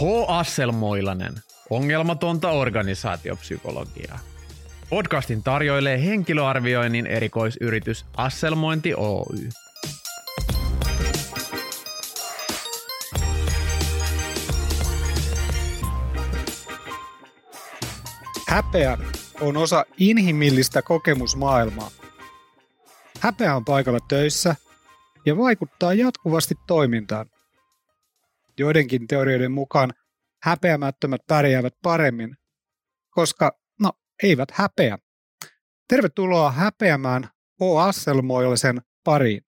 H. Asselmoilanen, ongelmatonta organisaatiopsykologiaa. Podcastin tarjoilee henkilöarvioinnin erikoisyritys Asselmointi Oy. Häpeä on osa inhimillistä kokemusmaailmaa. Häpeä on paikalla töissä ja vaikuttaa jatkuvasti toimintaan. Joidenkin teorioiden mukaan häpeämättömät pärjäävät paremmin, koska eivät häpeä. Tervetuloa häpeämään O. Asselmoilaisen pariin.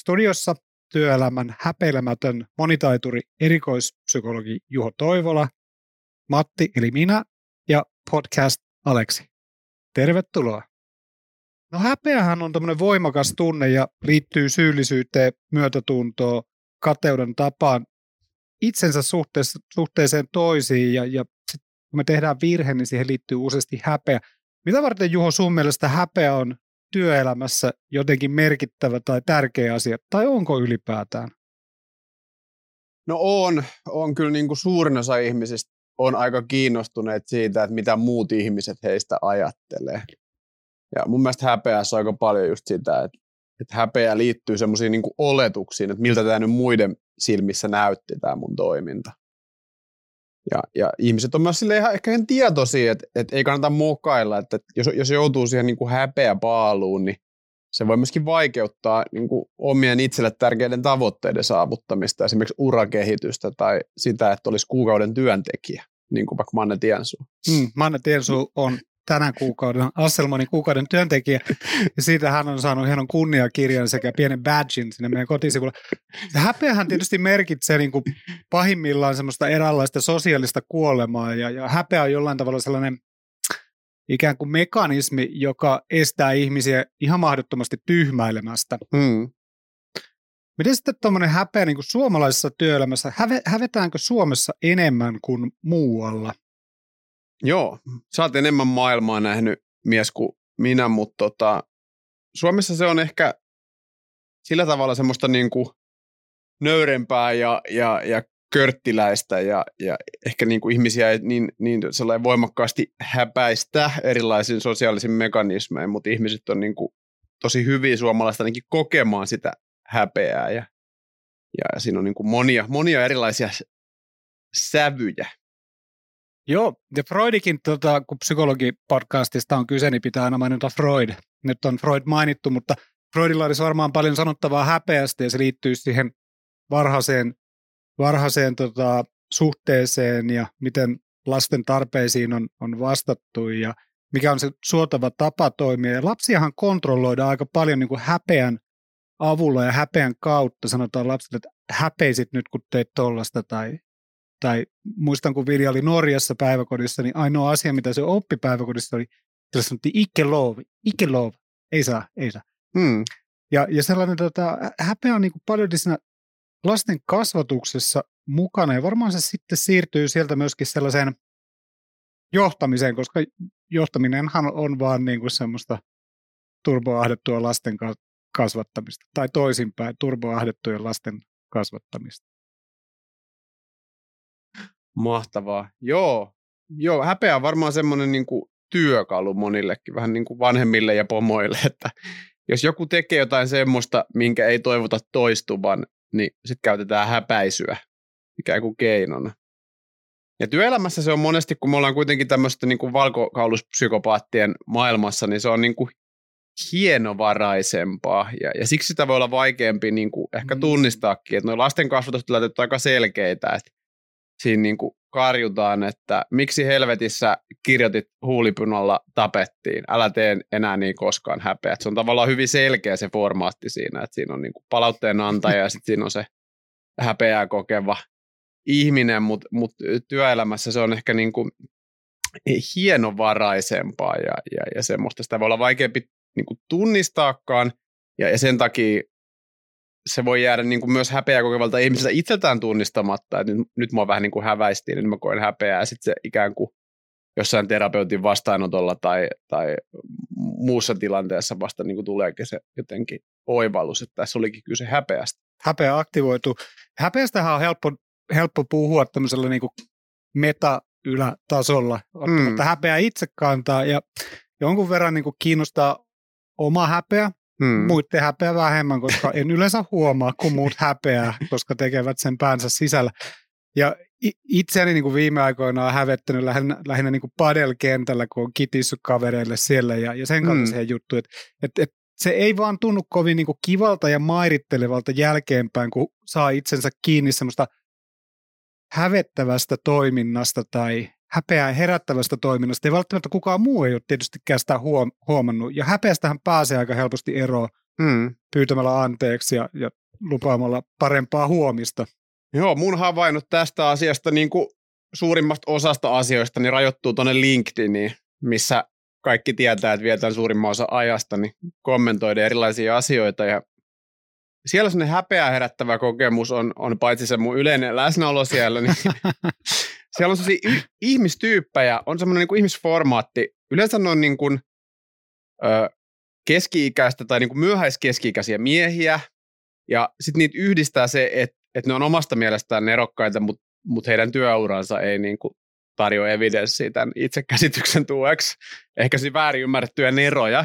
Studiossa työelämän häpeilemätön monitaituri erikoispsykologi Juho Toivola, Matti eli minä ja podcast Aleksi. Tervetuloa. No häpeähän on tämmöinen voimakas tunne ja liittyy syyllisyyteen, myötätuntoon, kateuden tapaan, itsensä suhteeseen toisiin ja kun me tehdään virhe, niin siihen liittyy useasti häpeä. Mitä varten, Juho, sun mielestä häpeä on työelämässä jotenkin merkittävä tai tärkeä asia? Tai onko ylipäätään? No on kyllä niin kuin suurin osa ihmisistä on aika kiinnostuneet siitä, että mitä muut ihmiset heistä ajattelee. Ja mun mielestä häpeässä on aika paljon just sitä, että häpeä liittyy semmoisiin niin kuin oletuksiin, että miltä tämä nyt muiden silmissä näytti tämä mun toiminta. Ja ihmiset on myös sille ihan tietoisia, että ei kannata mokailla, että jos joutuu siihen niin kuin häpeäpaaluun, niin se voi myöskin vaikeuttaa niin kuin omien itselle tärkeiden tavoitteiden saavuttamista, esimerkiksi urakehitystä tai sitä, että olisi kuukauden työntekijä, niin kuin vaikka Manna Tiansu. Manna Tiansu on tänä kuukauden Asselmanin kuukauden työntekijä, ja siitä hän on saanut hienon kunniakirjan sekä pienen badgin sinne meidän kotisivulle. Häpeähän tietysti merkitsee niin kuin pahimmillaan semmoista eräänlaista sosiaalista kuolemaa, ja häpeä on jollain tavalla sellainen ikään kuin mekanismi, joka estää ihmisiä ihan mahdottomasti tyhmäilemästä. Miten sitten tuommoinen häpeä niin kuin suomalaisessa työelämässä, hävetäänkö Suomessa enemmän kuin muualla? Joo, sä oot enemmän maailmaa nähnyt mies kuin minä, mutta Suomessa se on ehkä sillä tavalla semmoista niinku nöyrempää ja körttiläistä ja ehkä niinku ihmisiä ei niin sellainen voimakkaasti häpäistä erilaisiin sosiaalisiin mekanismeihin, mutta ihmiset on niinku tosi hyviä suomalaista ainakin kokemaan sitä häpeää ja siinä on niinku monia erilaisia sävyjä. Joo, ja Freudikin, kun psykologipodcastista on kyse, niin pitää aina mainita Freud. Nyt on Freud mainittu, mutta Freudilla olisi varmaan paljon sanottavaa häpeästä, ja se liittyy siihen varhaiseen suhteeseen ja miten lasten tarpeisiin on vastattu ja mikä on se suotava tapa toimia. Ja lapsiahan kontrolloidaan aika paljon niin kuin häpeän avulla ja häpeän kautta. Sanotaan lapsille, että häpeisit nyt, kun teit tollasta tai muistan, kun Vilja oli Norjassa päiväkodissa, niin ainoa asia, mitä se oppi päiväkodissa oli, se sanottiin ikke lov, ei saa. Ja sellainen häpeä on niin kuin paljon siinä lasten kasvatuksessa mukana, ja varmaan se sitten siirtyy sieltä myöskin sellaiseen johtamiseen, koska johtaminenhan on vaan niin kuin semmoista turboahdettua lasten kasvattamista, tai toisinpäin, turboahdettujen lasten kasvattamista. Mahtavaa. Joo, häpeä on varmaan semmoinen niin kuin työkalu monillekin, vähän niin kuin vanhemmille ja pomoille, että jos joku tekee jotain semmoista, minkä ei toivota toistuvan, niin sitten käytetään häpäisyä ikään kuin keinona. Ja työelämässä se on monesti, kun me ollaan kuitenkin tämmöistä niin kuin valkokauluspsykopaattien maailmassa, niin se on niin kuin hienovaraisempaa ja siksi sitä voi olla vaikeampi niin kuin ehkä tunnistaakin, että nuo lasten kasvatustilanteet on aika selkeitä, että siinä niin kuin karjutaan, että miksi helvetissä kirjoitit huulipynolla tapettiin. Älä tee enää niin koskaan häpeä. Se on tavallaan hyvin selkeä se formaatti siinä, että siinä on niin kuin palautteen antaja ja sitten siinä on se häpeää kokeva ihminen, mutta työelämässä se on ehkä niin kuin hienovaraisempaa ja semmoista. Sitä voi olla vaikeampi niin kuin tunnistaakaan ja sen takia se voi jäädä niin kuin myös häpeää kokevalta ihmiseltä itseltään tunnistamatta, että nyt mua vähän niin kuin häväistiin, niin mä koen häpeää. Sitten se ikään kuin jossain terapeutin vastaanotolla tai muussa tilanteessa vasta niin kuin tuleekin se jotenkin oivallus, että tässä olikin kyse häpeästä. Häpeä aktivoituu. Häpeästähän on helppo helppo puhua tämmöisellä niin kuin meta-ylätasolla, ottamatta häpeää itse kantaa ja jonkun verran niin kuin kiinnostaa oma häpeä, muiden häpeä vähemmän, koska en yleensä huomaa, kun muut häpeää, koska tekevät sen päänsä sisällä. Ja itseäni niin kuin viime aikoina on hävettänyt lähinnä niin kuin padelkentällä, kun on kitissut kavereille siellä ja sen kaltaisia juttuja. Että se ei vaan tunnu kovin niin kuin kivalta ja mairittelevalta jälkeenpäin, kun saa itsensä kiinni semmoista hävettävästä toiminnasta tai häpeää herättävästä toiminnasta. Ei välttämättä kukaan muu ei ole tietystikään sitä huomannut. Ja häpeästähän pääsee aika helposti eroon pyytämällä anteeksi ja lupaamalla parempaa huomista. Joo, mun havainnot tästä asiasta niin kuin suurimmasta osasta asioista niin rajoittuu tuonne LinkedIniin, missä kaikki tietää, että vietään suurimman osan ajasta, niin kommentoida erilaisia asioita. Ja siellä sellainen häpeää herättävä kokemus on paitsi se mun yleinen läsnäolo siellä, niin siellä on sellaisia ihmistyyppejä, on semmoinen niin kuin ihmisformaatti. Yleensä ne on niin kuin, keski-ikäistä tai niin kuin myöhäiskeski-ikäisiä miehiä, ja sitten niitä yhdistää se, että ne on omasta mielestään nerokkaita, mutta heidän työuransa ei niin kuin tarjoa evidenssiä tämän itsekäsityksen tueksi. Ehkä siinä väärin ymmärrettyjä neroja.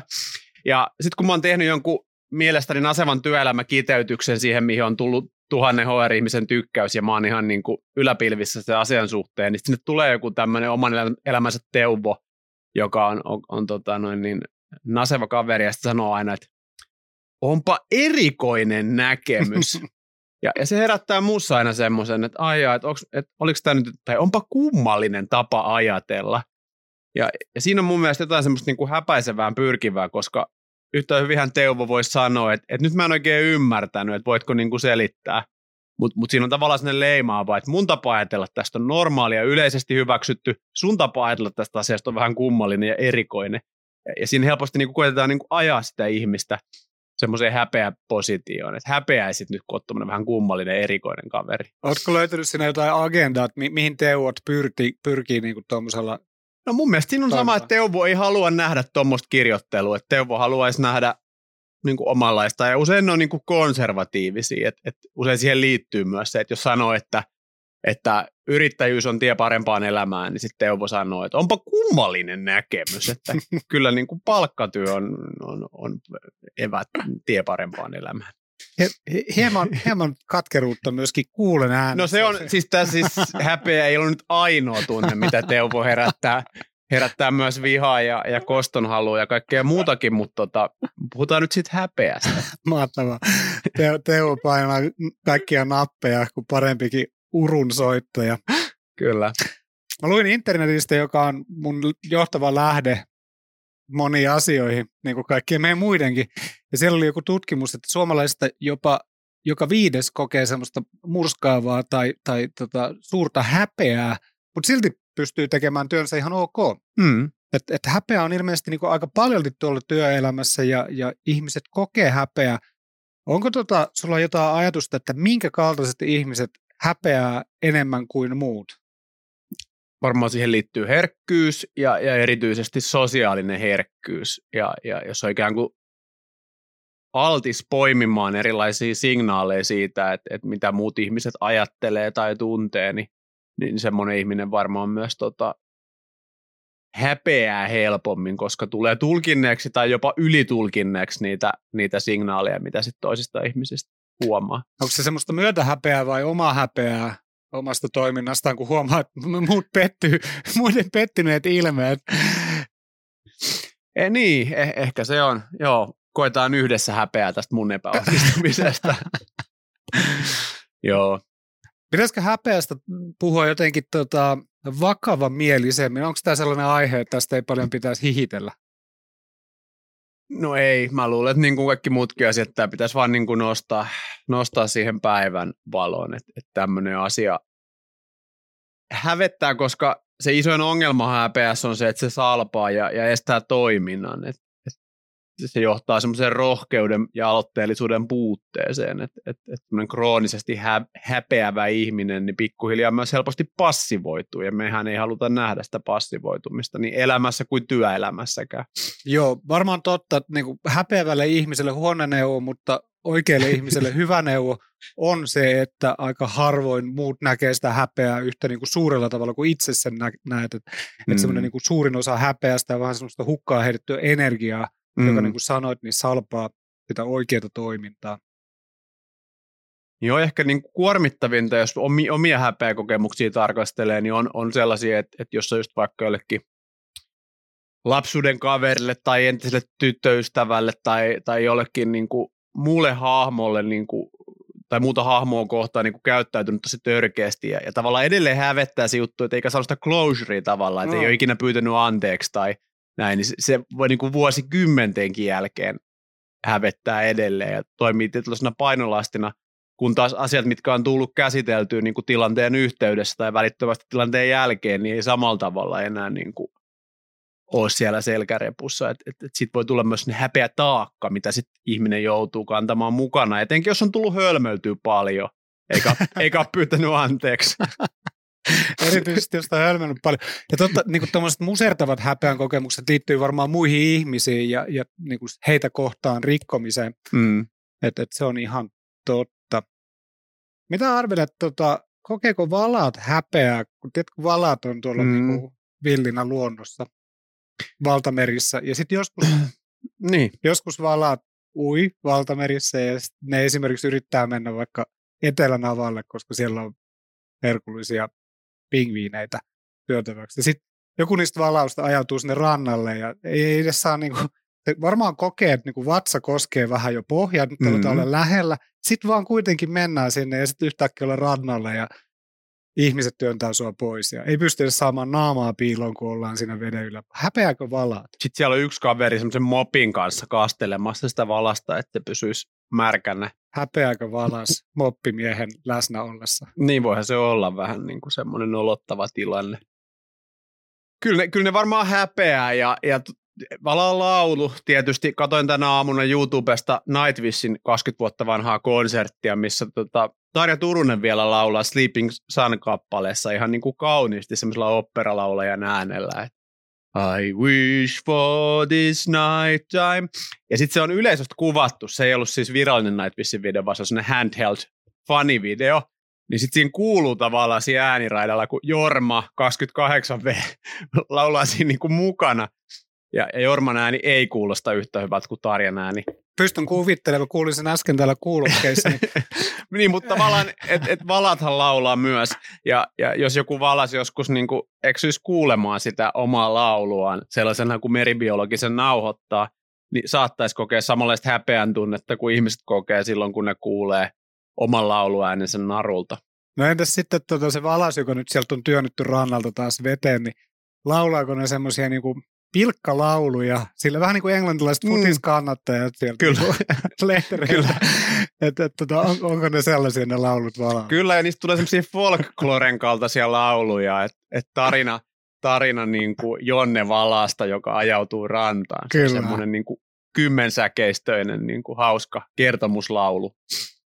Ja sitten kun mä oon tehnyt jonkun mielestäni nasevan työelämäkiteytyksen siihen, mihin on tullut 1000 HR-ihmisen tykkäys, ja mä oon ihan niin kuin yläpilvissä sen asian suhteen, niin sinne tulee joku tämmöinen oman elämänsä Teuvo, joka on naseva kaveri, ja sitten sanoo aina, että onpa erikoinen näkemys. Ja se herättää muussa aina semmoisen, että aijaa, että oliko tämä nyt, tai onpa kummallinen tapa ajatella. Ja siinä on mun mielestä jotain semmoista niin kuin häpäisevään pyrkivää, koska yhtä hyvinhän Teuvo voisi sanoa, että nyt mä en oikein ymmärtänyt, että voitko niin kuin selittää. Mutta siinä on tavallaan sellainen leimaava, että mun tapa ajatella tästä on normaalia, yleisesti hyväksytty. Sun tapa ajatella tästä asiasta on vähän kummallinen ja erikoinen. Ja siinä helposti niin kuin koetetaan niin kuin ajaa sitä ihmistä semmoiseen häpeäpositioon, että häpeäisit nyt, kun olet vähän kummallinen erikoinen kaveri. Oletko löytänyt siinä jotain agendaa, että mihin Teuvot pyrkii niin kuin tuommoisella? No mun mielestä siinä on sama, että Teuvo ei halua nähdä tuommoista kirjoittelua, että Teuvo haluaisi nähdä niin kuin omanlaista, ja usein ne on niin kuin konservatiivisia, että usein siihen liittyy myös se, että jos sanoo, että yrittäjyys on tie parempaan elämään, niin sitten Teuvo sanoo, että onpa kummallinen näkemys, että kyllä niin kuin palkkatyö on evät tie parempaan elämään. Hieman katkeruutta myöskin kuulen äänestä. No se on, siis häpeä ei ole nyt ainoa tunne, mitä Teuvo herättää myös vihaa ja kostonhalua ja kaikkea muutakin, mutta puhutaan nyt sitten häpeästä. Mahtavaa. Teuvo painaa kaikkia nappeja, kun parempikin urun soittaja. Kyllä. Mä luin internetistä, joka on mun johtava lähde moniin asioihin, niin kuin kaikkien meidän muidenkin. Ja siellä oli joku tutkimus, että suomalaisista jopa joka viides kokee semmoista murskaavaa tai suurta häpeää, mutta silti pystyy tekemään työnsä ihan ok. Että häpeä on ilmeisesti niin kuin aika paljolti tuolla työelämässä ja ihmiset kokee häpeää. Onko sulla jotain ajatusta, että minkä kaltaiset ihmiset häpeää enemmän kuin muut? Varmaan siihen liittyy herkkyys ja erityisesti sosiaalinen herkkyys. Ja jos on ikään kuin altis poimimaan erilaisia signaaleja siitä, että mitä muut ihmiset ajattelee tai tuntee, niin semmoinen ihminen varmaan myös häpeää helpommin, koska tulee tulkinneeksi tai jopa ylitulkinneeksi niitä signaaleja, mitä sitten toisista ihmisistä huomaa. Onko se semmoista myötähäpeää vai omaa häpeää omasta toiminnastaan, kun huomaa, että muiden pettyneet ilmeet? Niin, ehkä se on. Joo, koetaan yhdessä häpeää tästä mun epäonnistumisesta. Joo. Pitäisikö häpeästä puhua jotenkin vakavamielisemmin? Onko tämä sellainen aihe, että tästä ei paljon pitäisi hihitellä? No ei, mä luulen, että niin kuin kaikki muutkin asiat, tämä pitäisi vaan niin kuin nostaa siihen päivän valoon, että tämmöinen asia hävettää, koska se isoin ongelma häpeässä on se, että se salpaa ja estää toiminnan, että se johtaa semmoiseen rohkeuden ja aloitteellisuuden puutteeseen, että tämmöinen kroonisesti häpeävä ihminen niin pikkuhiljaa myös helposti passivoituu, ja mehän ei haluta nähdä sitä passivoitumista niin elämässä kuin työelämässäkään. Joo, varmaan totta, että niin kuin häpeävälle ihmiselle huono neuvo, mutta oikealle ihmiselle hyvä neuvo on se, että aika harvoin muut näkee sitä häpeää yhtä niin kuin suurella tavalla kuin itse sen näet. Että semmoinen niin kuin suurin osa häpeästä ja vähän semmoista hukkaa heitettyä energiaa, joka niin kuin sanoit, niin salpaa sitä oikeaa toimintaa. Joo, ehkä niin kuin kuormittavinta, jos omia häpeäkokemuksia tarkastelee, niin on sellaisia, että jos on just vaikka jollekin lapsuuden kaverille tai entiselle tyttöystävälle tai jollekin niin kuin muulle hahmolle niin kuin, tai muuta hahmoa kohtaan niin kuin käyttäytynyt tosi törkeästi ja tavallaan edelleen hävettää se juttu, että eikä saa sitä closurea tavallaan, että ei ole ikinä pyytänyt anteeksi tai näin, niin se voi niin kuin vuosikymmentenkin jälkeen hävettää edelleen ja toimii tietynlaisena painolastina, kun taas asiat, mitkä on tullut käsiteltyä niin kuin tilanteen yhteydessä tai välittömästi tilanteen jälkeen, niin ei samalla tavalla enää niin kuin ole siellä selkärepussa. Sitten voi tulla myös häpeä taakka, mitä sit ihminen joutuu kantamaan mukana, etenkin jos on tullut hölmöltyä paljon, eikä ole pyytänyt anteeksi. Erityisesti, jos on hölmännyt paljon. Ja totta, niin kuin tuommoiset musertavat häpeän kokemukset liittyy varmaan muihin ihmisiin ja niin kuin heitä kohtaan rikkomiseen. Et se on ihan totta. Mitä arvelet, kokeeko valaat häpeää, kun tiedätkö, valaat on tuolla niin kuin villinä luonnossa? Valtamerissä. Ja sitten joskus valaat ui valtamerissä ja ne esimerkiksi yrittää mennä vaikka etelän avalle, koska siellä on herkullisia pingviineitä syötäväksi. Ja sitten joku niistä valausta ajautuu sinne rannalle ja ei edes saa niinku, varmaan kokee, että niinku vatsa koskee vähän jo pohjaa, nyt aletaan olla lähellä. Sitten vaan kuitenkin mennään sinne ja sitten yhtäkkiä olla rannalla ja ihmiset työntää sua pois ja ei pysty saamaan naamaa piiloon, kun ollaan siinä veden yllä. Häpeääkö valaat? Sitten siellä on yksi kaveri semmoisen mopin kanssa kastelemassa sitä valasta, että pysyisi märkänä. Häpeääkö valas moppimiehen läsnä ollessa? Niin voihan se olla vähän niin kuin semmoinen olottava tilanne. Kyllä ne varmaan häpeää ja valaan laulu. Tietysti katoin tänä aamuna YouTubesta Nightwishin 20 vuotta vanhaa konserttia, missä Tarja Turunen vielä laulaa Sleeping Sun-kappaleessa ihan niin kuin kauniisti semmoisella oopperalaulajan äänellä. I wish for this night time. Ja sitten se on yleisöstä kuvattu. Se ei ollut siis virallinen Nightwishin video, vaan se on semmoinen handheld funny video. Niin sitten siinä kuuluu tavallaan siinä ääniraidalla, kun Jorma 28V laulaa siinä niin kuin mukana. Ja Jorman ääni ei kuulosta yhtä hyvältä kuin Tarjan ääni. Pystyn kuvittelemaan, kuulin sen äsken täällä kuulokkeissa. Niin, mutta tavallaan, et valathan laulaa myös. Ja jos joku valas joskus niin kuin eksyisi kuulemaan sitä omaa lauluaan, sellaisena kuin meribiologisen nauhoittaa, niin saattaisi kokea samanlaista häpeän tunnetta kuin ihmiset kokee silloin, kun ne kuulee oman lauluäänensä narulta. No entäs sitten se valas, joka nyt sieltä on työnnetty rannalta taas veteen, niin laulaako ne semmoisia niin kuin pilkkalauluja, sillä vähän niin kuin englantilaiset futiskannattajat sieltä lehtereillä. Onko ne sellaisia ne laulut valaan? Kyllä, ja niistä tulee semmoisia folkloren kaltaisia lauluja, että tarina niin kuin Jonne Valasta, joka ajautuu rantaan. Kyllä. Se on semmoinen niin kuin kymmensäkeistöinen niin kuin hauska kertomuslaulu.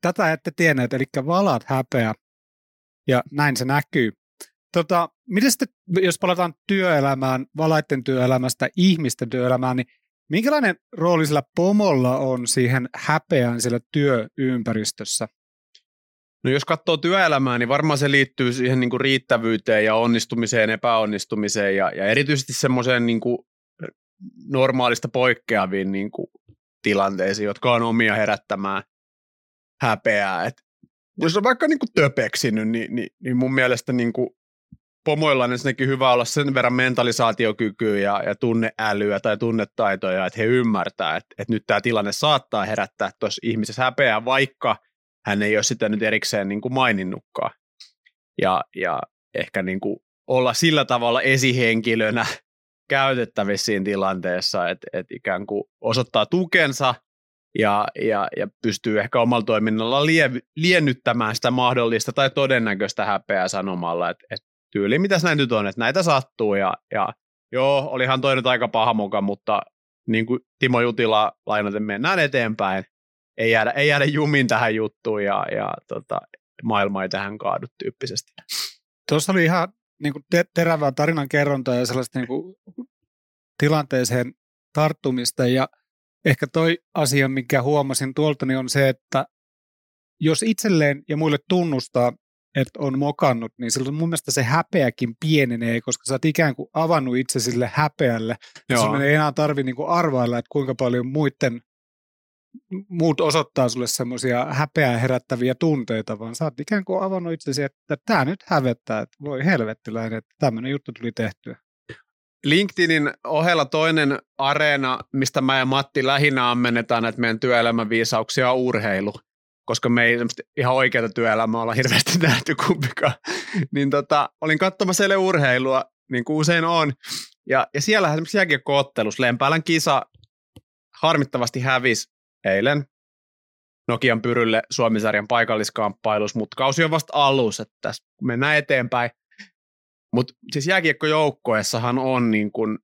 Tätä ette tienneet, eli valaat häpeä, ja näin se näkyy. Miten sitten, jos palataan työelämään, valaitten työelämästä ihmisten työelämään, niin minkälainen rooli sillä pomolla on siihen häpeään siellä työympäristössä? No jos katsoo työelämää, niin varmaan se liittyy siihen niin kuin riittävyyteen ja onnistumiseen, epäonnistumiseen ja erityisesti semmoiseen niin kuin normaalista poikkeaviin niin kuin tilanteisiin, jotka on omia herättämään häpeää. Et jos on vaikka niin kuin töpeksinyt, niin mun mielestä niin kuin pomoilla on ensinnäkin hyvä olla sen verran mentalisaatiokykyä ja tunneälyä tai tunnetaitoja, että he ymmärtää, että nyt tämä tilanne saattaa herättää tuossa ihmisessä häpeää, vaikka hän ei ole sitä nyt erikseen niin kuin maininnutkaan. Ja ehkä niin kuin olla sillä tavalla esihenkilönä käytettävissä siinä tilanteessa, että ikään kuin osoittaa tukensa ja pystyy ehkä omalla toiminnalla liennyttämään sitä mahdollista tai todennäköistä häpeää sanomalla, että tyyli, mitäs näin nyt on, että näitä sattuu ja joo, olihan toi nyt aika paha moka, mutta niin kuin Timo Jutila lainaten mennään eteenpäin, ei jäädä jumin tähän juttuun ja maailma ei tähän kaadu tyyppisesti. Tuossa oli ihan niin kuin terävää tarinankerrontaa ja sellaista niin kuin tilanteeseen tarttumista ja Ehkä toi asia, minkä huomasin tuolta, niin on se, että jos itselleen ja muille tunnustaa, että on mokannut, niin silloin mun mielestä se häpeäkin pienenee, koska sä oot ikään kuin avannut itse sille häpeälle. Sun ei enää tarvitse niinku arvailla, että kuinka paljon muut osoittaa sulle semmoisia häpeää herättäviä tunteita, vaan sä oot ikään kuin avannut itsesi, että tää nyt hävettää, että voi helvettiläinen, että tämmöinen juttu tuli tehtyä. LinkedInin ohella toinen areena, mistä mä ja Matti lähinnä ammennetaan näitä meidän työelämäviisauksia, on urheilu, koska me ei ihan oikeata työelämää olla hirveästi nähty kumpikaan. Niin olin katsomassa eilen urheilua, niin kuin usein on, ja siellähän esimerkiksi jääkiekko-ottelussa Lempäälän kisa harmittavasti hävisi eilen Nokian Pyrylle Suomisarjan paikalliskamppailussa, mutta kausi on vasta alus, että tässä mennään eteenpäin. Mutta siis jääkiekkojoukkoessahan on niin kun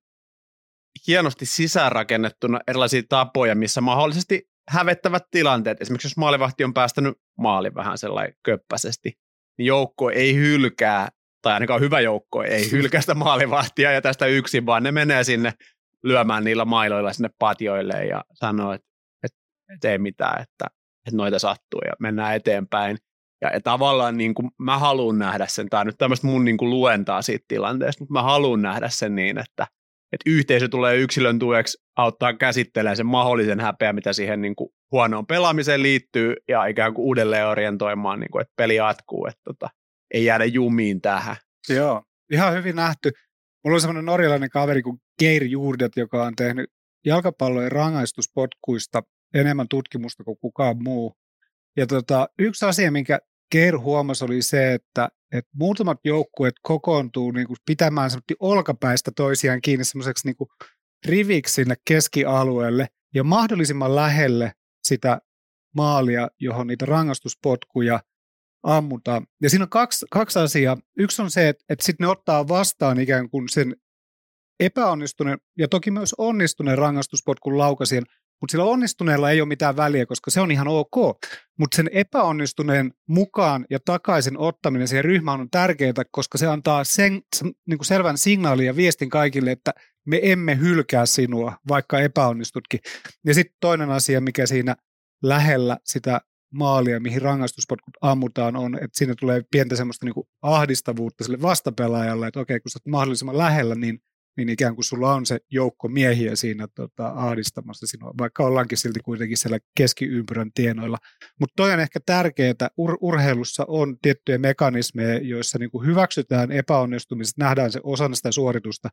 hienosti sisäänrakennettuna erilaisia tapoja, missä mahdollisesti hävettävät tilanteet. Esimerkiksi jos maalivahti on päästänyt maalin vähän sellainen köppäisesti, niin joukko ei hylkää, tai ainakaan hyvä joukko ei hylkää sitä maalivahtia ja tästä yksin, vaan ne menee sinne lyömään niillä mailoilla sinne patioille ja sanoo, että ei mitään, että noita sattuu ja mennään eteenpäin. Ja tavallaan niin kuin mä haluan nähdä sen, tämä on nyt tämmöistä mun niin kuin luentaa siitä tilanteesta, mutta mä haluan nähdä sen niin, että yhteisö tulee yksilön tueksi auttaa käsittelemään sen mahdollisen häpeä, mitä siihen niin kuin huonoon pelaamiseen liittyy, ja ikään kuin uudelleen orientoimaan, niin kuin, että peli jatkuu, että ei jäädä jumiin tähän. Joo, ihan hyvin nähty. Mulla on semmoinen norjalainen kaveri kuin Geir Jurdat, joka on tehnyt jalkapallojen rangaistuspotkuista enemmän tutkimusta kuin kukaan muu. Ja yksi asia, minkä Geir huomasi, oli se, että muutamat joukkueet kokoontuu niin kuin pitämään olkapäistä toisiaan kiinni semmoiseksi niin kuin riviksi sinne keskialueelle ja mahdollisimman lähelle sitä maalia, johon niitä rangaistuspotkuja ammutaan. Ja siinä on kaksi asiaa. Yksi on se, että sitten ne ottaa vastaan ikään kuin sen epäonnistuneen ja toki myös onnistuneen rangaistuspotkun laukaisijan. Mutta sillä onnistuneella ei ole mitään väliä, koska se on ihan ok. Mutta sen epäonnistuneen mukaan ja takaisin ottaminen siihen ryhmään on tärkeää, koska se antaa niin kuin selvän signaalin ja viestin kaikille, että me emme hylkää sinua, vaikka epäonnistutkin. Ja sitten toinen asia, mikä siinä lähellä sitä maalia, mihin rangaistuspotkut ammutaan, on, että siinä tulee pientä semmoista niin kuin ahdistavuutta sille vastapelaajalle, että okei, kun sä oot mahdollisimman lähellä, niin ikään kuin sulla on se joukko miehiä siinä ahdistamassa sinua, vaikka ollaankin silti kuitenkin siellä keskiympyrän tienoilla. Mutta toi on ehkä tärkeää, että urheilussa on tiettyjä mekanismeja, joissa niin kuin hyväksytään epäonnistumiset, nähdään se osana sitä suoritusta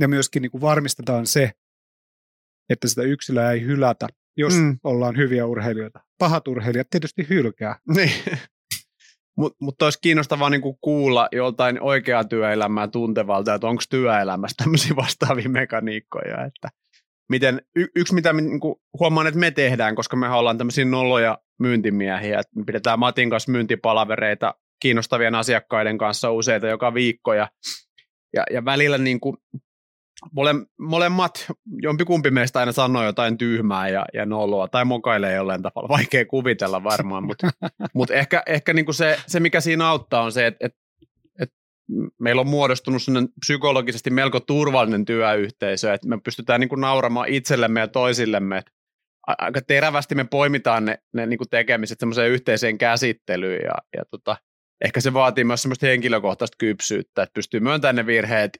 ja myöskin niin kuin varmistetaan se, että sitä yksilöä ei hylätä, jos ollaan hyviä urheilijoita. Pahat urheilijat tietysti hylkää. Mutta olisi kiinnostavaa niinku kuulla joltain oikeaa työelämää tuntevalta, että onko työelämässä tämmöisiä vastaavia mekaniikkoja. Että miten, yksi, mitä niinku huomaan, että me tehdään, koska me ollaan tämmöisiä noloja myyntimiehiä, että me pidetään Matin kanssa myyntipalavereita kiinnostavien asiakkaiden kanssa useita joka viikko. Ja välillä niinku, molemmat, jompikumpi meistä aina sanoo jotain tyhmää ja noloa tai mokailee jollain tavalla. Vaikea kuvitella varmaan, mutta ehkä niinku se, mikä siinä auttaa, on se, että meillä on muodostunut psykologisesti melko turvallinen työyhteisö, että me pystytään niinku nauramaan itsellemme ja toisillemme. Et aika terävästi me poimitaan ne niinku tekemiset semmoiseen yhteiseen käsittelyyn ja ehkä se vaatii myös semmoista henkilökohtaista kypsyyttä, että pystyy myöntämään ne virheet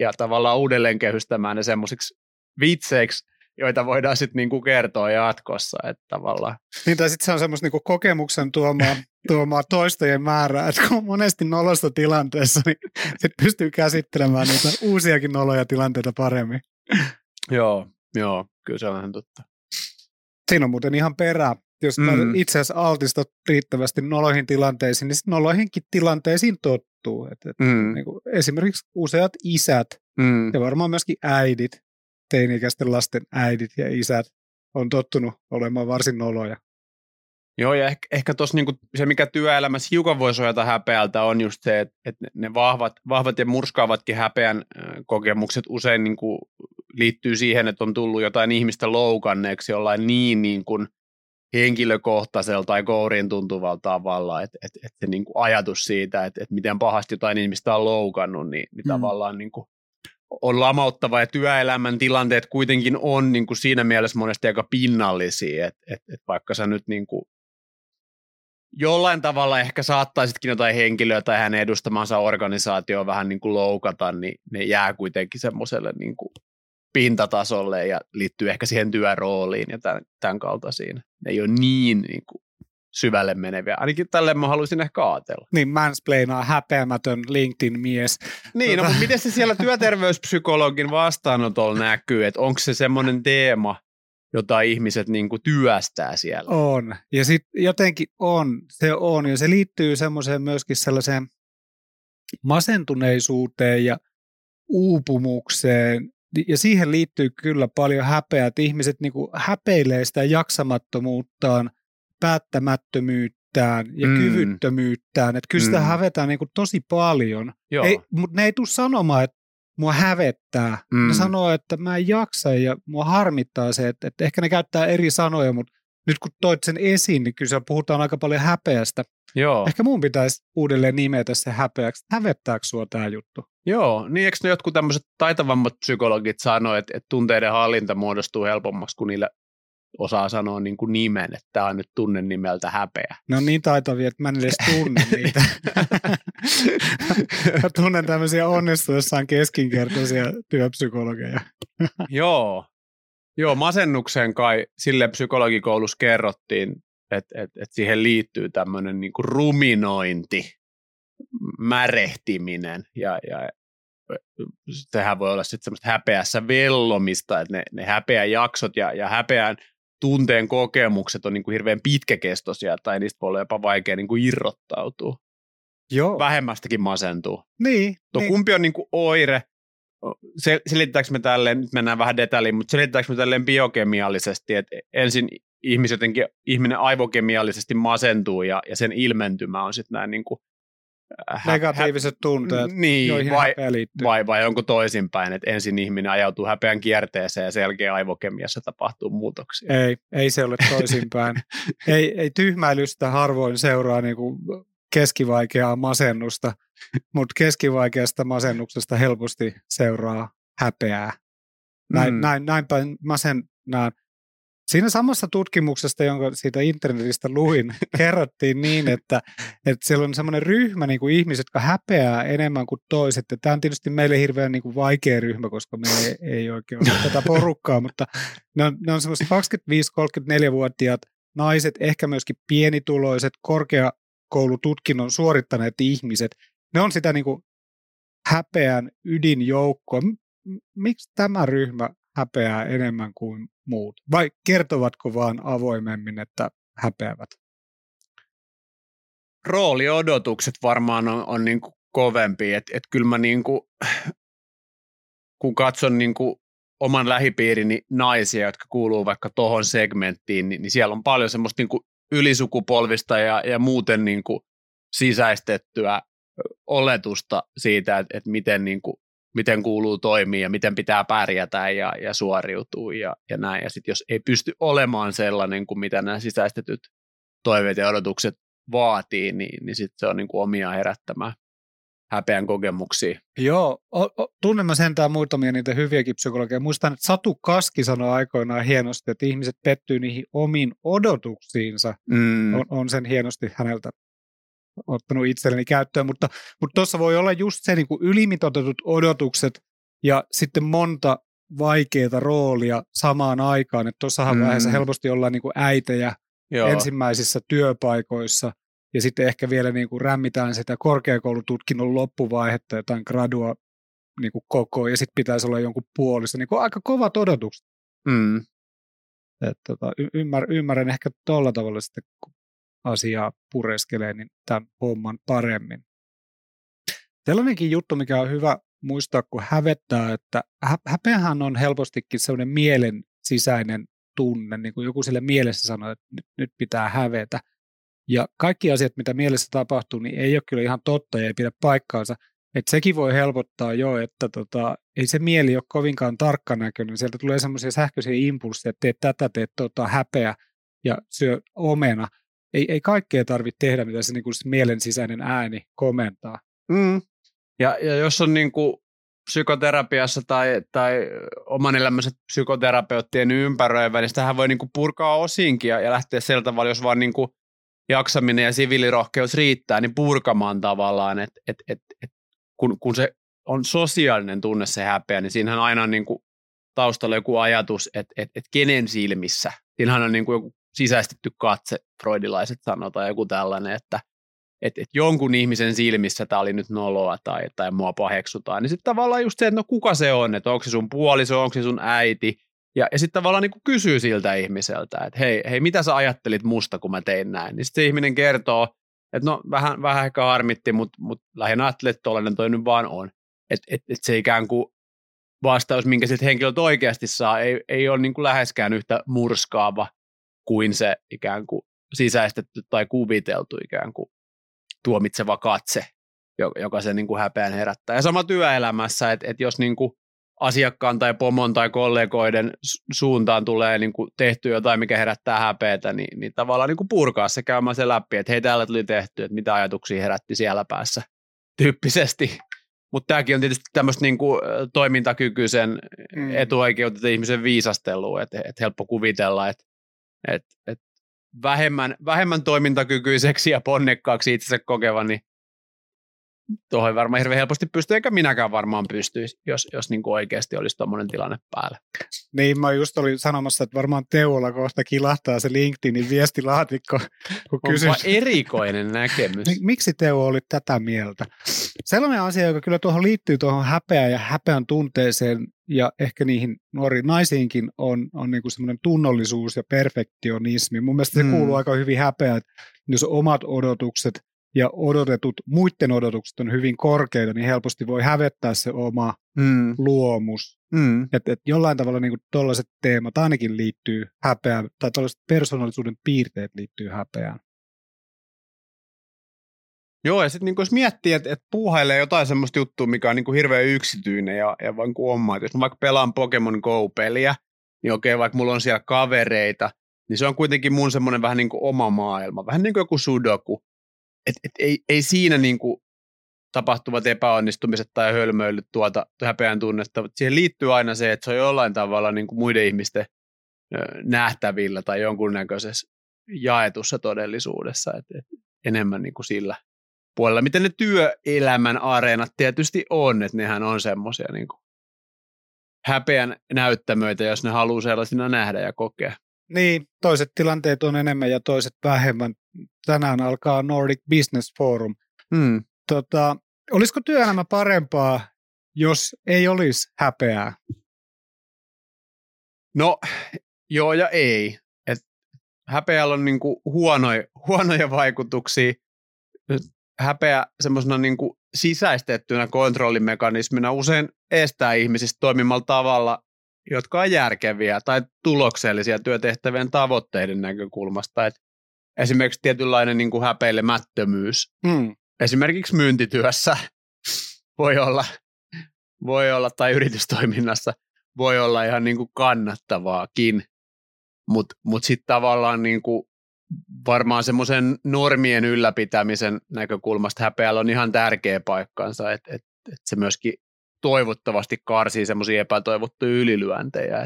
ja tavallaan uudelleen kehystämään ne semmoisiksi vitseiksi, joita voidaan sitten niinku kertoa jatkossa. Että tavallaan. Niin, tai sitten se on semmoista niinku kokemuksen tuomaa toistojen määrää, että kun monesti nolosta tilanteessa, niin sit pystyy käsittelemään niitä uusiakin noloja tilanteita paremmin. Joo, kyllä se on ihan totta. Siinä on muuten ihan perää. Jos itse asiassa altistat riittävästi noloihin tilanteisiin, niin sitten noloihinkin tilanteisiin tottuu. Niin kuin esimerkiksi useat isät ja varmaan myöskin äidit, teini-ikäisten lasten äidit ja isät on tottunut olemaan varsin noloja. Joo, ja ehkä tuossa niinku se, mikä työelämässä hiukan voi sojata häpeältä, on just se, että ne vahvat ja murskaavatkin häpeän kokemukset usein niinku liittyy siihen, että on tullut jotain ihmistä loukanneeksi jollain niin kuin henkilökohtaisella tai kouriin tuntuvalta tavalla, että se niin kuin ajatus siitä, että miten pahasti jotain ihmistä on loukannut, niin tavallaan niin kuin on lamauttava ja työelämän tilanteet kuitenkin on niin kuin siinä mielessä monesti aika pinnallisia, että vaikka sä nyt niin kuin jollain tavalla ehkä saattaisitkin jotain henkilöä tai hänen edustamansa organisaatioon vähän niin kuin loukata, niin ne jää kuitenkin semmoiselle niin kuin pintatasolle ja liittyy ehkä siihen työrooliin ja tämän kaltaisiin. Ne ei ole niin kuin syvälle meneviä. Ainakin tälleen mä haluaisin ehkä ajatella. Niin, mansplainaa häpeämätön LinkedIn-mies. Niin, no, mutta miten se siellä työterveyspsykologin vastaanotolla näkyy, että onko se semmoinen teema, jota ihmiset niin kuin työstää siellä? On, ja sitten jotenkin on, ja se liittyy semmoiseen myöskin sellaiseen masentuneisuuteen ja uupumukseen, ja siihen liittyy kyllä paljon häpeää, että ihmiset niin kuin häpeilee sitä jaksamattomuuttaan, päättämättömyyttään ja kyvyttömyyttään. Että kyllä sitä hävetään niin kuin tosi paljon. Mutta ne ei tule sanomaan, että mua hävettää. Ne sanoo, että mä en jaksa ja mua harmittaa se. Että ehkä ne käyttää eri sanoja, mutta nyt kun toit sen esiin, niin kyllä siellä puhutaan aika paljon häpeästä. Joo. Ehkä mun pitäisi uudelleen nimetä se häpeäksi. Hävettääkö sua tämä juttu? Joo, niin eikö ne jotkut tämmöiset taitavammat psykologit sano, että tunteiden hallinta muodostuu helpommaksi kuin niillä osaa sanoa niin kuin nimen, että tämä on nyt tunne nimeltä häpeä. Ne on niin taitavia, että mä en edes tunne niitä. Mä tunnen tämmöisiä onnistuessaan keskinkertaisia työpsykologeja. Joo, masennuksen kai sille psykologikoulussa kerrottiin, että siihen liittyy tämmöinen niin kuin ruminointi, märehtiminen ja sehän voi olla sitten semmoista häpeässä vellomista, että ne häpeäjaksot ja häpeän tunteen kokemukset on niin kuin hirveän pitkäkestoisia, tai niistä voi olla jopa vaikea niin kuin irrottautua. Joo. Vähemmästäkin masentuu. Niin. Tuo niin. Kumpi on niin kuin oire? Selitetäänkö me tälleen, nyt mennään vähän detaljiin, mutta selitetäänkö me tälleen biokemiallisesti, että ensin ihminen aivokemiallisesti masentuu, ja sen ilmentymä on sitten näin niin kuin negatiiviset tunteet, niin, joihin häpeä liittyy. Vai onko toisinpäin, että ensin ihminen ajautuu häpeän kierteeseen ja sen jälkeen aivokemiassa tapahtuu muutoksia? Ei se ole toisinpäin. ei tyhmäilystä harvoin seuraa niin kuin keskivaikeaa masennusta, mutta keskivaikeasta masennuksesta helposti seuraa häpeää. Näin päin masennaan. Siinä samassa tutkimuksesta, jonka siitä internetistä luin, kerrottiin niin, että siellä on semmoinen ryhmä niin kuin ihmiset, jotka häpeää enemmän kuin toiset. Ja tämä on tietysti meille hirveän niin kuin vaikea ryhmä, koska me ei oikein ole tätä porukkaa, mutta ne on semmoiset 25-34-vuotiaat naiset, ehkä myöskin pienituloiset, korkeakoulututkinnon suorittaneet ihmiset. Ne on sitä niin kuin häpeän ydinjoukkoa. Miksi tämä ryhmä häpeää enemmän kuin muut? Vai kertovatko vaan avoimemmin, että häpeävät? Rooliodotukset varmaan on niin kuin kovempi. Et kyllä mä niin kuin, kun katson niin kuin oman lähipiirini naisia, jotka kuuluu vaikka tohon segmenttiin, niin siellä on paljon semmoista niin kuin ylisukupolvista ja muuten niin kuin sisäistettyä oletusta siitä, että miten niin kuin miten kuuluu toimia ja miten pitää pärjätä ja suoriutua ja näin. Ja sitten jos ei pysty olemaan sellainen kuin mitä nämä sisäistetyt toiveet ja odotukset vaatii, niin sitten se on niin kuin omia herättämään häpeän kokemuksia. Joo, tunnen mä sentään muutamia niitä hyviäkin psykologeja. Muistan, että Satu Kaskin sanoi aikoinaan hienosti, että ihmiset pettyy niihin omiin odotuksiinsa. On sen hienosti häneltä ottanut itselleni käyttöön, mutta tuossa voi olla just se niin kuin ylimitoitetut odotukset ja sitten monta vaikeaa roolia samaan aikaan, että tuossahan vaiheessa helposti ollaan niin kuin äitejä ensimmäisissä työpaikoissa ja sitten ehkä vielä niin kuin rämmitään sitä korkeakoulututkinnon loppuvaihetta, jotain gradua niin kuin koko ja sitten pitäisi olla jonkun puolissa, niin kuin aika kovat odotukset. Ymmärrän ehkä tuolla tavalla sitten, asiaa pureskelee, niin tämän homman paremmin. Sellainenkin juttu, mikä on hyvä muistaa, kun hävettää, että häpeähän on helpostikin sellainen mielen sisäinen tunne, niin kuin joku sille mielessä sanoo, että nyt pitää hävetä. Ja kaikki asiat, mitä mielessä tapahtuu, niin ei ole kyllä ihan totta ja ei pidä paikkaansa. Että sekin voi helpottaa jo, että ei se mieli ole kovinkaan tarkkanäköinen. Sieltä tulee semmoisia sähköisiä impulsseja, että tee tätä, tee häpeä ja syö omena. Ei kaikkea tarvitse tehdä, mitä se, niin kuin se mielen sisäinen ääni komentaa. Ja jos on niin kuin psykoterapiassa tai oman elämänsä psykoterapeuttien ympäröivä, niin sitähän voi niinku purkaa osinkin ja lähteä sillä tavalla, jos vaan niinku jaksaminen ja siviilirohkeus riittää, niin purkamaan tavallaan, että kun se on sosiaalinen tunne se häpeä, niin siinähän aina on niinku taustalla joku ajatus, että kenen silmissä. Siinähän on niinku joku sisäistetty katse, freudilaiset sanotaan, joku tällainen, että jonkun ihmisen silmissä tämä oli nyt noloa tai mua paheksutaan, niin sitten tavallaan just se, että no kuka se on, että onko se sun puoliso, onko se sun äiti, ja sitten tavallaan niin kuin kysyy siltä ihmiseltä, että hei, mitä sä ajattelit musta, kun mä tein näin, niin sitten se ihminen kertoo, että no vähän ehkä harmitti, mutta lähinnä ajattelin, että tollainen toi nyt vaan on, että se ikään kuin vastaus, minkä siltä henkilöt oikeasti saa, ei ole niin kuin läheskään yhtä murskaava kuin se ikään kuin sisäistetty tai kuviteltu ikään kuin tuomitseva katse, joka sen niin kuin häpeän herättää. Ja sama työelämässä, että jos niin kuin asiakkaan tai pomon tai kollegoiden suuntaan tulee niin kuin tehty jotain, mikä herättää häpeätä, niin tavallaan niin kuin purkaa se käymään se läpi, että hei, täällä tuli tehty, että mitä ajatuksia herätti siellä päässä tyyppisesti. Mutta tämäkin on tietysti tämmöistä niin kuin toimintakykyisen etuoikeutetun ihmisen viisastelua, että helppo kuvitella, että vähemmän toimintakykyiseksi ja ponnekkaaksi itsensä kokevan, niin tuohon varmaan hirveän helposti pysty, eikä minäkään varmaan pystyisi, jos niin kuin oikeasti olisi tuommoinen tilanne päällä. Niin, mä just olin sanomassa, että varmaan Teuolla kohta kilahtaa se LinkedInin viestilaatikko, kun kysyn. Onpa erikoinen näkemys. Miksi Teuo oli tätä mieltä? Sellainen asia, joka kyllä tuohon liittyy tuohon häpeään ja häpeän tunteeseen ja ehkä niihin nuoriin naisiinkin on niin kuin semmoinen tunnollisuus ja perfektionismi. Mun mielestä se kuuluu aika hyvin häpeään, jos omat odotukset ja muiden odotukset on hyvin korkeita, niin helposti voi hävettää se oma luomus. Et jollain tavalla niin kuin tollaiset teemat ainakin liittyy häpeään, tai tollaiset persoonallisuuden piirteet liittyy häpeään. Joo, ja sitten niin jos miettii, että puuhailee jotain semmoista juttua, mikä on niin kuin hirveän yksityinen ja vain kuin oma. Jos mä vaikka pelaan Pokemon Go-peliä, niin okei, vaikka mulla on siellä kavereita, niin se on kuitenkin mun semmoinen vähän niin kuin oma maailma, vähän niin kuin joku sudoku. Ei siinä niinku tapahtuvat epäonnistumiset tai hölmöilyt tuota häpeän tunnetta, mutta siihen liittyy aina se, että se on jollain tavalla niinku muiden ihmisten nähtävillä tai jonkunnäköisessä jaetussa todellisuudessa, et enemmän niinku sillä puolella. Miten ne työelämän areenat tietysti on, että nehän on semmoisia niinku häpeän näyttämöitä, jos ne haluaa sellaisina nähdä ja kokea. Niin, toiset tilanteet on enemmän ja toiset vähemmän. Tänään alkaa Nordic Business Forum. Olisiko työelämä parempaa, jos ei olisi häpeää? No, joo ja ei. Häpeällä on niinku huonoja vaikutuksia. Häpeä semmoisena niinku sisäistettynä kontrollimekanismina usein estää ihmisistä toimimalla tavalla, jotka on järkeviä tai tuloksellisia työtehtävien tavoitteiden näkökulmasta. Et esimerkiksi tietynlainen niin kuin häpeilemättömyys. Esimerkiksi myyntityössä voi olla tai yritystoiminnassa voi olla ihan niin kuin kannattavaakin, mut sitten tavallaan niin kuin varmaan semmoisen normien ylläpitämisen näkökulmasta häpeällä on ihan tärkeä paikkansa, että se myöskin toivottavasti karsii semmoisia epätoivottuja ylilyöntejä.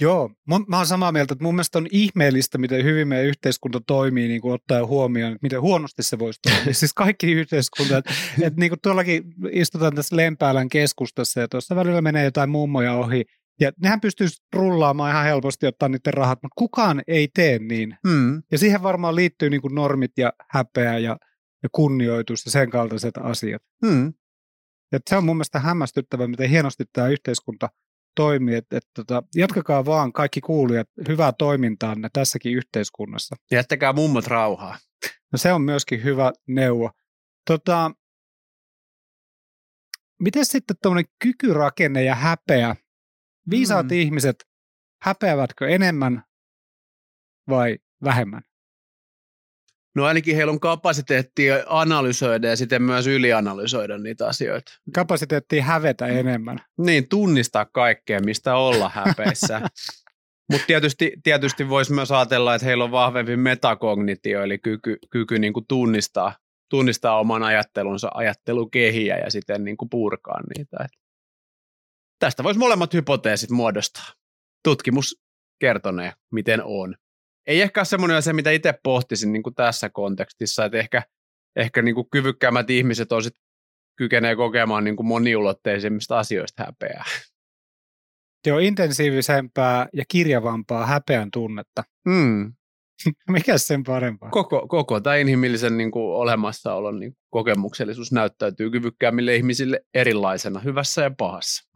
Joo, mä oon samaa mieltä, että mun mielestä on ihmeellistä, miten hyvin meidän yhteiskunta toimii niin kuin ottaen huomioon, että miten huonosti se voisi toimia. Siis kaikki yhteiskunta, että niin kuin tuollakin istutaan tässä Lempäälän keskustassa ja tuossa välillä menee jotain mummoja ohi. Ja nehän pystyisi rullaamaan ihan helposti, ottaa niiden rahat, mutta kukaan ei tee niin. Ja siihen varmaan liittyy niin kuin normit ja häpeä ja kunnioitus ja sen kaltaiset asiat. Ja se on mun mielestä hämmästyttävää, miten hienosti tämä yhteiskunta toimii. Jatkakaa vaan kaikki kuulijat hyvää toimintaanne tässäkin yhteiskunnassa. Jättäkää mummot rauhaa. No se on myöskin hyvä neuvo. Miten sitten tuommoinen kykyrakenne ja häpeä? Viisaat ihmiset, häpeävätkö enemmän vai vähemmän? No ainakin heillä on kapasiteettia analysoida ja sitten myös ylianalysoida niitä asioita. Kapasiteettia hävetä enemmän. Niin, tunnistaa kaikkea, mistä olla häpeissä. Mutta tietysti voisi myös ajatella, että heillä on vahvempi metakognitio, eli kyky niin kuin tunnistaa tunnistaa oman ajattelunsa ajattelukehiä ja sitten niin kuin purkaa niitä. Et tästä voisi molemmat hypoteesit muodostaa. Tutkimus kertonee, miten on. Ei ehkä ole semmoinen asia, mitä itse pohtisin niin kuin tässä kontekstissa, että ehkä niin kuin kyvykkäämmät ihmiset on sitten kykenee kokemaan niin kuin moniulotteisemmista asioista häpeää. Se on intensiivisempää ja kirjavampaa häpeän tunnetta. Mm. Mikäs sen parempaa? Koko tämä inhimillisen niin kuin olemassaolon niin kuin kokemuksellisuus näyttäytyy kyvykkäämmille ihmisille erilaisena, hyvässä ja pahassa.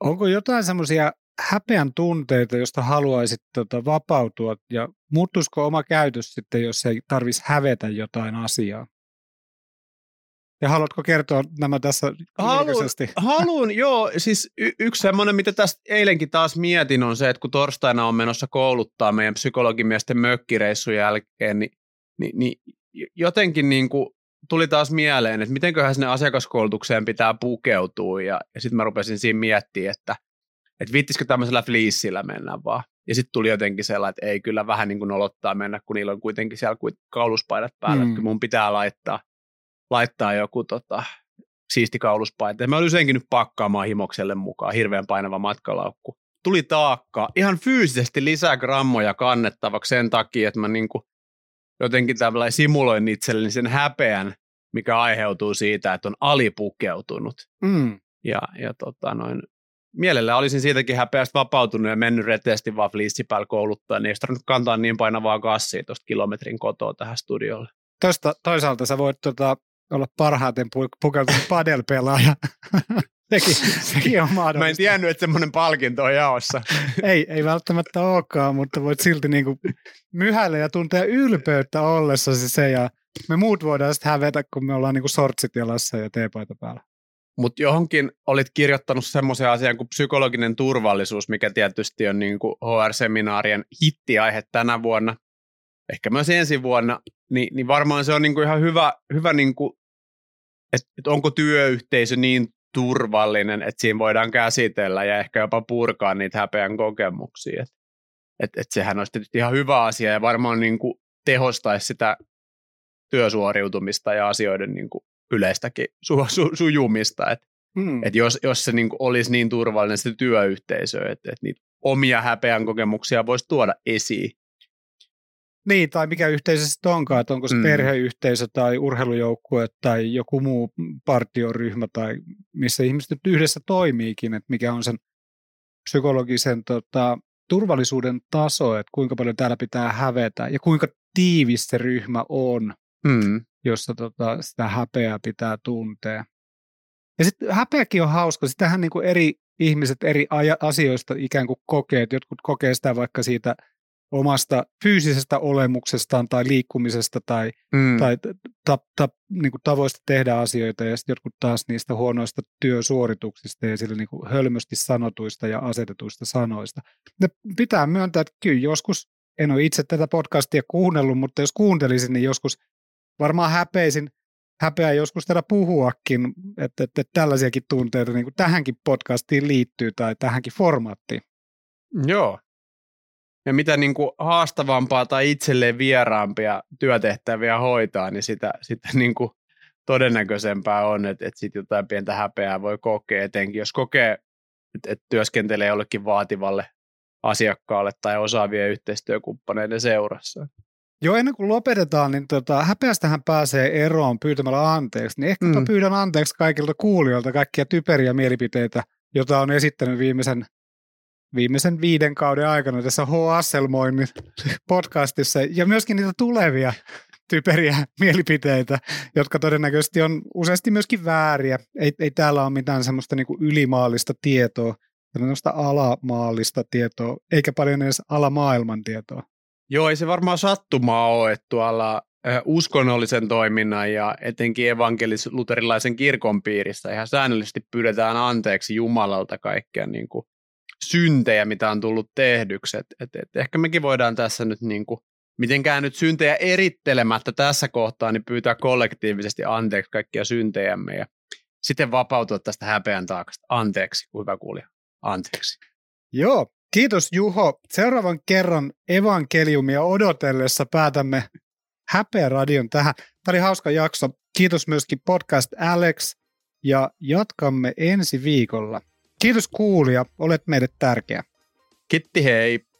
Onko jotain semmoisia häpeän tunteita, josta haluaisit vapautua, ja muuttuisiko oma käytös sitten, jos ei tarvitsisi hävetä jotain asiaa? Ja haluatko kertoa nämä tässä julkisesti? Haluan, joo. Siis yksi semmoinen, mitä tästä eilenkin taas mietin, on se, että kun torstaina on menossa kouluttaa meidän psykologimiesten mökkireissun jälkeen, niin jotenkin niin kuin tuli taas mieleen, että mitenköhän sinne asiakaskoulutukseen pitää pukeutua. Ja sitten mä rupesin siinä miettimään, että viittisikö tämmöisellä fleecellä mennä vaan. Ja sitten tuli jotenkin sellainen, että ei kyllä vähän niin kuin nolottaa mennä, kun niillä on kuitenkin siellä kauluspaidat päällä. Mm. Että mun pitää laittaa joku siisti kauluspaita. Mä olin senkin nyt pakkaamaan himokselle mukaan, hirveän painava matkalaukku. Tuli taakka, ihan fyysisesti lisää grammoja kannettavaksi sen takia, että mä niinku jotenkin tavallaan simuloin itselleni sen häpeän, mikä aiheutuu siitä, että on alipukeutunut. Mm. Ja mielellään olisin siitäkin häpeästä vapautunut ja mennyt reteesti vaan fliissipäällä kouluttaa, niin ei sitä nyt kantaa niin painavaa kassia tuosta kilometrin kotoa tähän studiolle. Toisaalta sä voit olla parhaiten pukeutunut padel-pelaaja. Sekin on mahdollista. Mä en tiennyt, että semmoinen palkinto on jaossa. ei välttämättä olekaan, mutta voit silti niinku myhäillä ja tuntea ylpeyttä ollessasi se. Ja me muut voidaan sitten hävetä, kun me ollaan niinku sortsit jalassa ja teepaita päällä. Mutta johonkin olit kirjoittanut semmoisen asian kuin psykologinen turvallisuus, mikä tietysti on niinku HR-seminaarien hittiaihe tänä vuonna. Ehkä myös ensi vuonna, niin varmaan se on niinku ihan hyvä niinku, että onko työyhteisö niin turvallinen, että siinä voidaan käsitellä ja ehkä jopa purkaa niitä häpeän kokemuksia. Et sehän olisi tietysti ihan hyvä asia ja varmaan niinku tehostaisi sitä työsuoriutumista ja asioiden niinku yleistäkin sujumista. Jos se niinku olisi niin turvallinen se työyhteisö, että niitä omia häpeän kokemuksia voisi tuoda esiin. Niin, tai mikä yhteisö sitten onkaan, että onko se perheyhteisö tai urheilujoukkue tai joku muu partioryhmä tai missä ihmiset nyt yhdessä toimiikin, että mikä on sen psykologisen turvallisuuden taso, että kuinka paljon täällä pitää hävetä ja kuinka tiivis se ryhmä on, jossa sitä häpeää pitää tuntea. Ja sitten häpeäkin on hauska, sitähän niinku eri ihmiset eri asioista ikään kuin kokee, että jotkut kokee sitä vaikka siitä omasta fyysisestä olemuksestaan tai liikkumisesta tai niin kuin tavoista tehdä asioita ja sitten jotkut taas niistä huonoista työsuorituksista ja sillä niin kuin hölmösti sanotuista ja asetetuista sanoista. Ja pitää myöntää, että kyllä joskus, en ole itse tätä podcastia kuunnellut, mutta jos kuuntelisin, niin joskus varmaan häpeää joskus tätä puhuakin, että tällaisiakin tunteita niin kuin tähänkin podcastiin liittyy tai tähänkin formaattiin. Joo. Ja mitä niin kuin haastavampaa tai itselleen vieraampia työtehtäviä hoitaa, niin sitä niin kuin todennäköisempää on, että sit jotain pientä häpeää voi kokea, etenkin jos kokee, että työskentelee jollekin vaativalle asiakkaalle tai osaavien yhteistyökumppaneiden seurassa. Joo, ennen kuin lopetetaan, niin häpeästähän pääsee eroon pyytämällä anteeksi. Niin ehkä pyydän anteeksi kaikilta kuulijoilta kaikkia typeriä mielipiteitä, joita on esittänyt viimeisen 5 kauden aikana tässä Asselmoinnin podcastissa ja myöskin niitä tulevia typeriä mielipiteitä, jotka todennäköisesti on useasti myöskin vääriä. Ei täällä ole mitään semmoista niinku ylimaallista tietoa, semmoista alamaallista tietoa, eikä paljon edes alamaailman tietoa. Joo, ei se varmaan sattumaa ole, että tuolla uskonnollisen toiminnan ja etenkin evankelis-luterilaisen kirkon piirissä ihan säännöllisesti pyydetään anteeksi Jumalalta kaikkea niinku syntejä, mitä on tullut tehdyksi. Ehkä mekin voidaan tässä nyt niinku, mitenkään nyt syntejä erittelemättä tässä kohtaa, niin pyytää kollektiivisesti anteeksi kaikkia syntejämme ja sitten vapautua tästä häpeän taakasta. Anteeksi, hyvä kuulija. Anteeksi. Joo, kiitos Juho. Seuraavan kerran evankeliumia odotellessa päätämme Häpeä radion tähän. Tämä oli hauska jakso. Kiitos myöskin podcast Aleksi ja jatkamme ensi viikolla. Kiitos kuulija, olet meille tärkeä. Kiitti, hei.